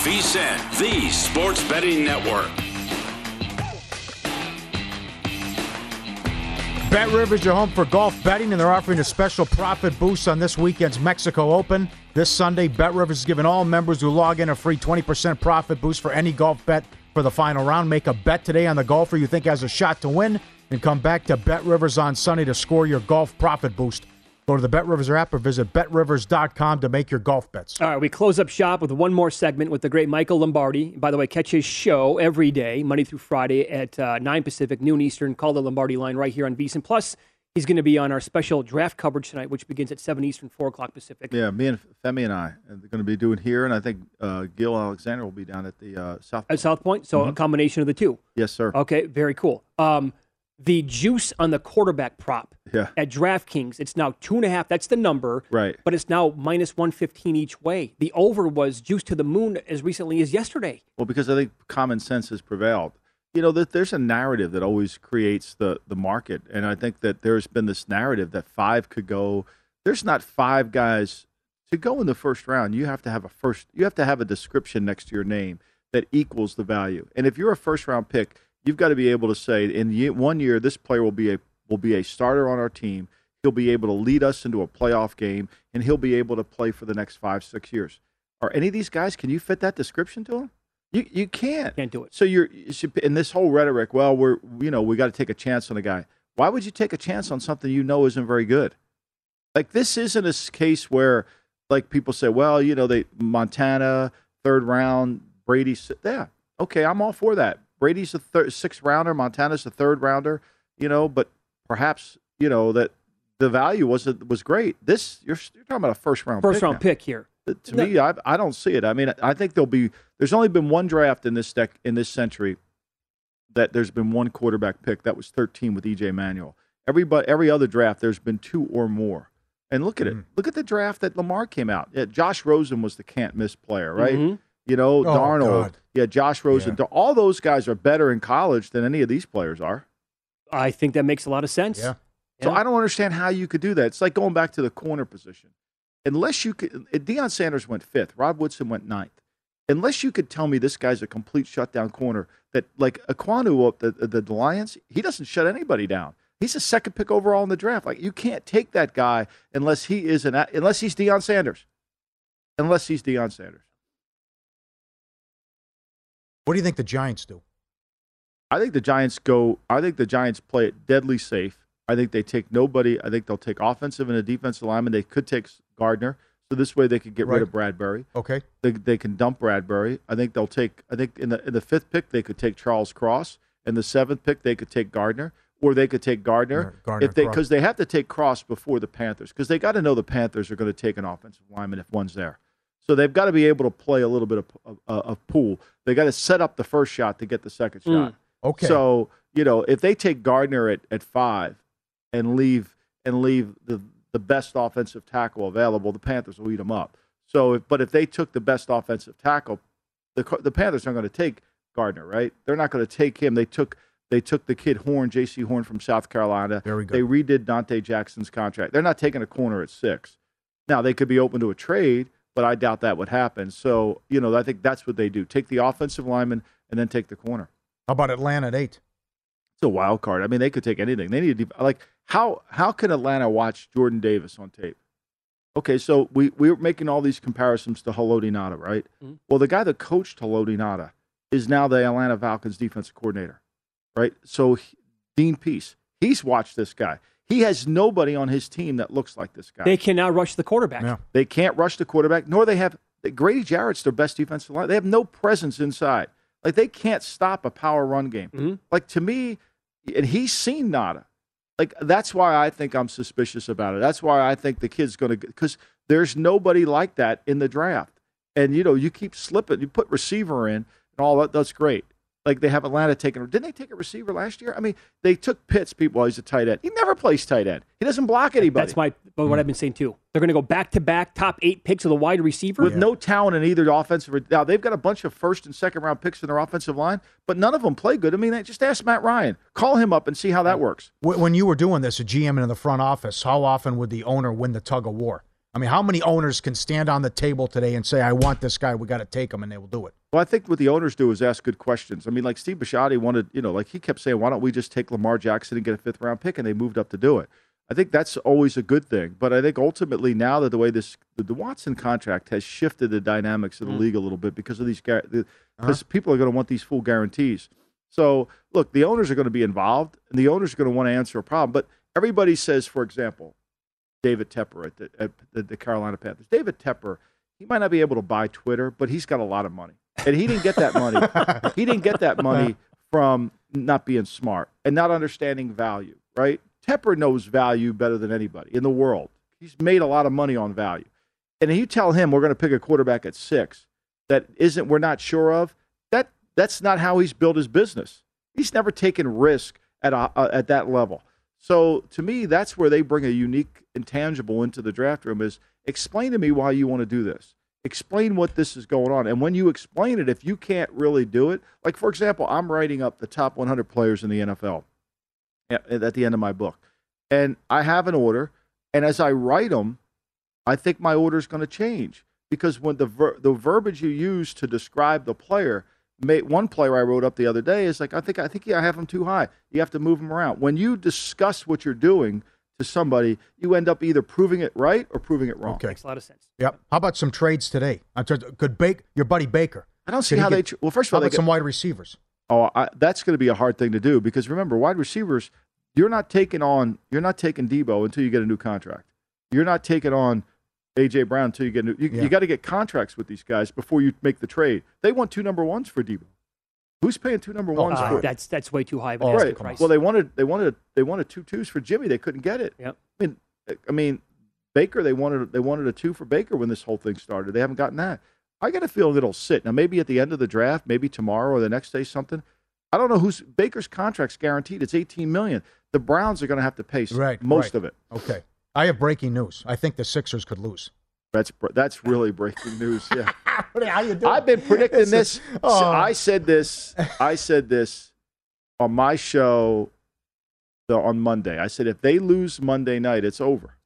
VSiN, the sports betting network. BetRivers, your home for golf betting, and they're offering a special profit boost on this weekend's Mexico Open. This Sunday, BetRivers is giving all members who log in a free twenty percent profit boost for any golf bet for the final round. Make a bet today on the golfer you think has a shot to win, and come back to BetRivers on Sunday to score your golf profit boost. Go to the BetRivers app or visit Bet Rivers dot com to make your golf bets. All right, we close up shop with one more segment with the great Michael Lombardi. By the way, catch his show every day, Monday through Friday at uh, nine Pacific, noon Eastern. Call the Lombardi line right here on VSiN. Plus, he's going to be on our special draft coverage tonight, which begins at seven Eastern, four o'clock Pacific. Yeah, me and Femi and I are going to be doing here, and I think uh, Gil Alexander will be down at the uh, South Point. At South Point, so mm-hmm. a combination of the two. Yes, sir. Okay, very cool. Um, the juice on the quarterback prop. Yeah. At DraftKings, it's now two and a half. That's the number. Right. But it's now minus one fifteen each way. The over was juiced to the moon as recently as yesterday. Well, because I think common sense has prevailed. You know, there's a narrative that always creates the, the market. And I think that there's been this narrative that five could go. There's not five guys to go in the first round. You have to have a first, you have to have a description next to your name that equals the value. And if you're a first round pick, you've got to be able to say in one year, this player will be a will be a starter on our team. He'll be able to lead us into a playoff game, and he'll be able to play for the next five, six years. Are any of these guys, can you fit that description to him? You you can't. Can't do it. So you're in this whole rhetoric, well, we're you know, we got to take a chance on a guy. Why would you take a chance on something you know isn't very good? Like, this isn't a case where, like, people say, well, you know, they Montana, third round, Brady. Yeah, okay, I'm all for that. Brady's a thir- sixth rounder, Montana's a third rounder, you know, but perhaps, you know, that the value was was great. This, you're, you're talking about a first-round first pick. First-round pick here. to no. me, I, I don't see it. I mean, I think there'll be there's only been one draft in this dec- in this century that there's been one quarterback pick. That was thirteen with E J Manuel. Everybody, every other draft, there's been two or more. And look at mm-hmm. it. Look at the draft that Lamar came out. Yeah, Josh Rosen was the can't miss player, right? Mm-hmm. You know, oh, Darnold. God. Yeah, Josh Rosen. Yeah. All those guys are better in college than any of these players are. I think that makes a lot of sense. Yeah. So yeah. I don't understand how you could do that. It's like going back to the corner position. Unless you could, Deion Sanders went fifth. Rob Woodson went ninth. Unless you could tell me this guy's a complete shutdown corner, that like Aquanu up the, the the Lions, he doesn't shut anybody down. He's a second pick overall in the draft. Like you can't take that guy unless he is an unless he's Deion Sanders. Unless he's Deion Sanders. What do you think the Giants do? I think the Giants go. I think the Giants play it deadly safe. I think they take nobody. I think they'll take offensive and a defensive lineman. They could take Gardner, so this way they could get right. rid of Bradbury. Okay, they they can dump Bradbury. I think they'll take. I think in the in the fifth pick they could take Charles Cross, and the seventh pick they could take Gardner, or they could take Gardner, Gardner if they because they have to take Cross before the Panthers because they got to know the Panthers are going to take an offensive lineman if one's there. So they've got to be able to play a little bit of of, of pool. They got to set up the first shot to get the second shot. Mm. Okay, so you know if they take Gardner at at five. And leave and leave the, the best offensive tackle available. The Panthers will eat them up. So, if, but if they took the best offensive tackle, the the Panthers aren't going to take Gardner, right? They're not going to take him. They took they took the kid Horn, J C Horn from South Carolina. There we go. They redid Dante Jackson's contract. They're not taking a corner at six. Now they could be open to a trade, but I doubt that would happen. So, you know, I think that's what they do: take the offensive lineman and then take the corner. How about Atlanta at eight? It's a wild card. I mean, they could take anything. They need to like. How how can Atlanta watch Jordan Davis on tape? Okay, so we, we're making all these comparisons to Haloti Ngata, right? Mm-hmm. Well, the guy that coached Haloti Ngata is now the Atlanta Falcons defensive coordinator, right? So he, Dean Pease, he's watched this guy. He has nobody on his team that looks like this guy. They cannot rush the quarterback. No. They can't rush the quarterback, nor they have – Grady Jarrett's their best defensive line. They have no presence inside. Like, they can't stop a power run game. Mm-hmm. Like, to me – and he's seen Ngata. Like, that's why I think I'm suspicious about it. That's why I think the kid's going to – because there's nobody like that in the draft. And, you know, you keep slipping. You put receiver in and all that. That's great. Like, they have Atlanta taking – didn't they take a receiver last year? I mean, they took Pitts. People, well, he's a tight end. He never plays tight end. He doesn't block anybody. That's my, but what I've been saying, too. They're going to go back-to-back top eight picks of the wide receiver. With yeah. no talent in either offensive – now, they've got a bunch of first- and second-round picks in their offensive line, but none of them play good. I mean, just ask Matt Ryan. Call him up and see how that works. When you were doing this, a G M and in the front office, how often would the owner win the tug-of-war? I mean, how many owners can stand on the table today and say, I want this guy, we got to take him, and they will do it? Well, I think what the owners do is ask good questions. I mean, like Steve Bisciotti wanted, you know, like he kept saying, why don't we just take Lamar Jackson and get a fifth-round pick, and they moved up to do it. I think that's always a good thing. But I think ultimately now that the way this the Watson contract has shifted the dynamics of the mm. league a little bit because of these guys, because uh-huh. people are going to want these full guarantees. So, look, the owners are going to be involved, and the owners are going to want to answer a problem. But everybody says, for example, David Tepper at the, at the, the Carolina Panthers. David Tepper, he might not be able to buy Twitter, but he's got a lot of money. And he didn't get that money. He didn't get that money from not being smart and not understanding value, right? Tepper knows value better than anybody in the world. He's made a lot of money on value. And if you tell him we're going to pick a quarterback at six that isn't we're not sure of, that that's not how he's built his business. He's never taken risk at a, uh, at that level. So, to me, that's where they bring a unique intangible into the draft room is explain to me why you want to do this. Explain what this is going on. And when you explain it, if you can't really do it, like, for example, I'm writing up the top one hundred players in the N F L at the end of my book. And I have an order, and as I write them, I think my order is going to change because when the ver- the verbiage you use to describe the player – one player I wrote up the other day is like, I think I think yeah, I have him too high. You have to move him around. When you discuss what you're doing to somebody, you end up either proving it right or proving it wrong. Okay. Makes a lot of sense. Yep. How about some trades today? I'm trying to, could Baker, your buddy Baker. I don't see how get, they. Tra- well, first of all, how about they get, some wide receivers. Oh, I, that's going to be a hard thing to do because remember, wide receivers, you're not taking on, you're not taking Debo until you get a new contract. You're not taking on A J Brown until you get new. You, yeah. you got to get contracts with these guys before you make the trade. They want two number ones for Debo. Who's paying two number ones oh, uh, for? That's that's way too high. Of an oh, right. price. Well, they wanted they wanted they wanted two twos for Jimmy. They couldn't get it. Yep. I mean, I mean, Baker, they wanted they wanted a two for Baker when this whole thing started. They haven't gotten that. I got a feeling it'll sit. Now, maybe at the end of the draft, maybe tomorrow or the next day something. I don't know who's – Baker's contract's guaranteed. It's eighteen million dollars. The Browns are going to have to pay right, most right. of it. Okay. I have breaking news. I think the Sixers could lose. That's that's really breaking news, yeah. How you doing? I've been predicting it's this. A, oh. I said this. I said this on my show on Monday. I said if they lose Monday night, it's over.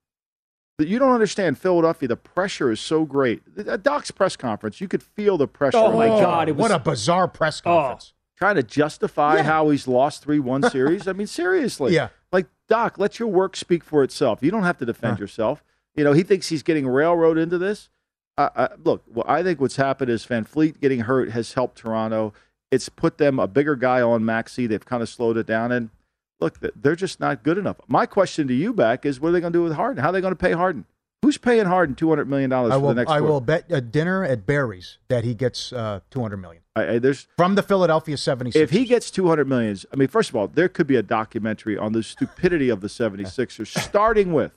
But you don't understand Philadelphia. The pressure is so great. At Doc's press conference, you could feel the pressure. Oh, my God. It was, what a bizarre press conference. Oh. Trying to justify yeah. how he's lost three one series. I mean, seriously. Yeah. Like, Doc, let your work speak for itself. You don't have to defend huh. yourself. You know, he thinks he's getting railroaded into this. Uh, I, look, well, I think what's happened is Van Fleet getting hurt has helped Toronto. It's put them a bigger guy on Maxey. They've kind of slowed it down. And, look, they're just not good enough. My question to you, back, is what are they going to do with Harden? How are they going to pay Harden? Who's paying Harden two hundred million dollars for will, the next I quarter? Will bet a dinner at Barry's that he gets uh, two hundred million dollars I, I, there's, from the Philadelphia seventy-sixers. If he gets two hundred million dollars, I mean, first of all, there could be a documentary on the stupidity of the seventy-sixers, starting with,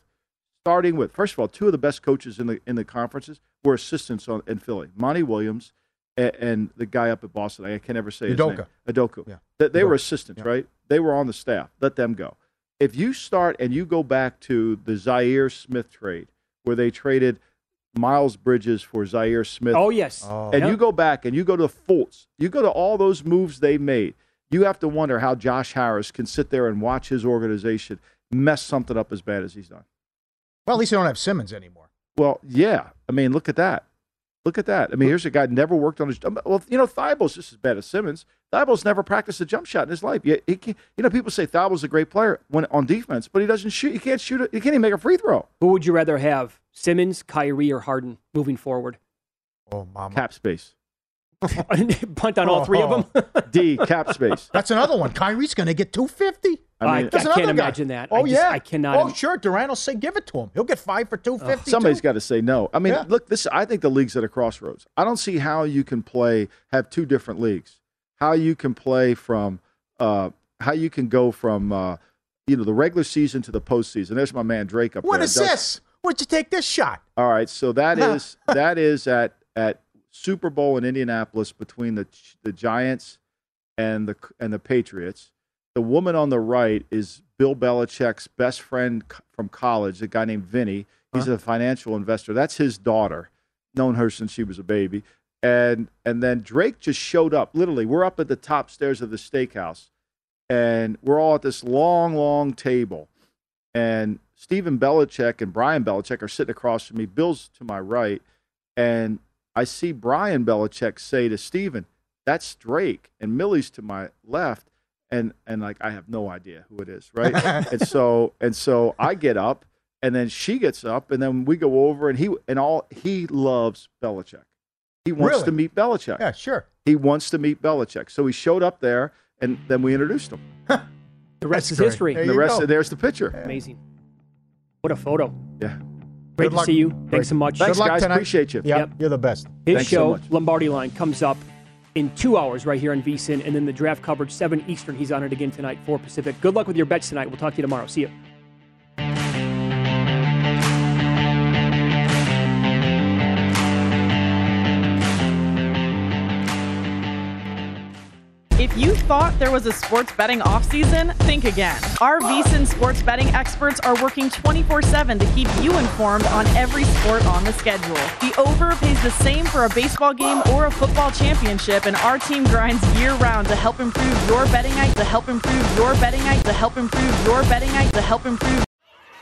starting with, first of all, two of the best coaches in the in the conferences were assistants on, in Philly, Monty Williams and, and the guy up at Boston. I can never say his Udoka. name. Udoka. Yeah. They, they Udoka. were assistants, yeah. right? They were on the staff. Let them go. If you start and you go back to the Zaire Smith trade, where they traded Miles Bridges for Zaire Smith. Oh, yes. Oh. And yep. you go back and you go to Fultz. You go to all those moves they made. You have to wonder how Josh Harris can sit there and watch his organization mess something up as bad as he's done. Well, at least they don't have Simmons anymore. Well, yeah. I mean, look at that. Look at that. I mean, here's a guy never worked on his – well, you know, Thibault's just as bad as Simmons. Thibault's never practiced a jump shot in his life. He, he can't, you know, people say Thibault's a great player when on defense, but he doesn't shoot. He can't shoot. A, he can't even make a free throw. Who would you rather have, Simmons, Kyrie, or Harden moving forward? Oh, mama. Cap space. Punt on all three of them? D, cap space. That's another one. Kyrie's going to get two hundred fifty. I, mean, I, I can't guy. imagine that. Oh, I just, yeah. I cannot. Oh, sure. Durant will say, give it to him. He'll get five for two hundred fifty. Oh, somebody's got to say no. I mean, yeah. look, this. I think the league's at a crossroads. I don't see how you can play, have two different leagues. How you can play from, uh, how you can go from, uh, you know, the regular season to the postseason. There's my man Drake up what there. What is this? Where'd you take this shot? All right. So that is that is at, at Super Bowl in Indianapolis between the the Giants and the and the Patriots. The woman on the right is Bill Belichick's best friend from college, a guy named Vinny. He's huh? a financial investor. That's his daughter. Known her since she was a baby. And and then Drake just showed up. Literally, we're up at the top stairs of the steakhouse, and we're all at this long, long table. And Stephen Belichick and Brian Belichick are sitting across from me. Bill's to my right. And I see Brian Belichick say to Stephen, that's Drake. And Millie's to my left. And and like I have no idea who it is, right? and so and so I get up, and then she gets up, and then we go over, and he and all he loves Belichick. He wants really? to meet Belichick. Yeah, sure. He wants to meet Belichick. So he showed up there, and then we introduced him. The rest That's is great. history. There and the rest of, there's the picture. Yeah. Amazing. What a photo. Yeah. Great Good to luck. see you. Thanks great. so much. Thanks, guys. Tonight. Appreciate you. Yep. yep. You're the best. His Thanks show, so Lombardi Line, comes up in two hours right here on VSiN, and then the draft coverage, seven Eastern. He's on it again tonight, four Pacific. Good luck with your bets tonight. We'll talk to you tomorrow. See you. If you thought there was a sports betting offseason, think again. Our VSiN sports betting experts are working twenty-four seven to keep you informed on every sport on the schedule. The over pays the same for a baseball game or a football championship, and our team grinds year-round to help improve your betting night, to help improve your betting night, to help improve your betting night, to help improve.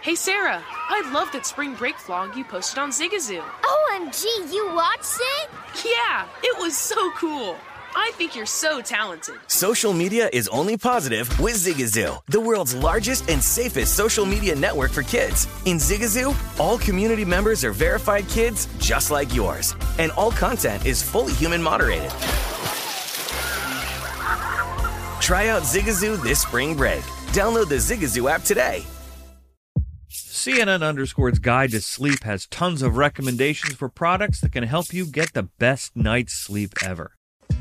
Hey, Sarah, I loved that spring break vlog you posted on Zigazoo. O M G, you watched it? Yeah, it was so cool. I think you're so talented. Social media is only positive with Zigazoo, the world's largest and safest social media network for kids. In Zigazoo, all community members are verified kids just like yours, and all content is fully human moderated. Try out Zigazoo this spring break. Download the Zigazoo app today. C N N Underscore's Guide to Sleep has tons of recommendations for products that can help you get the best night's sleep ever.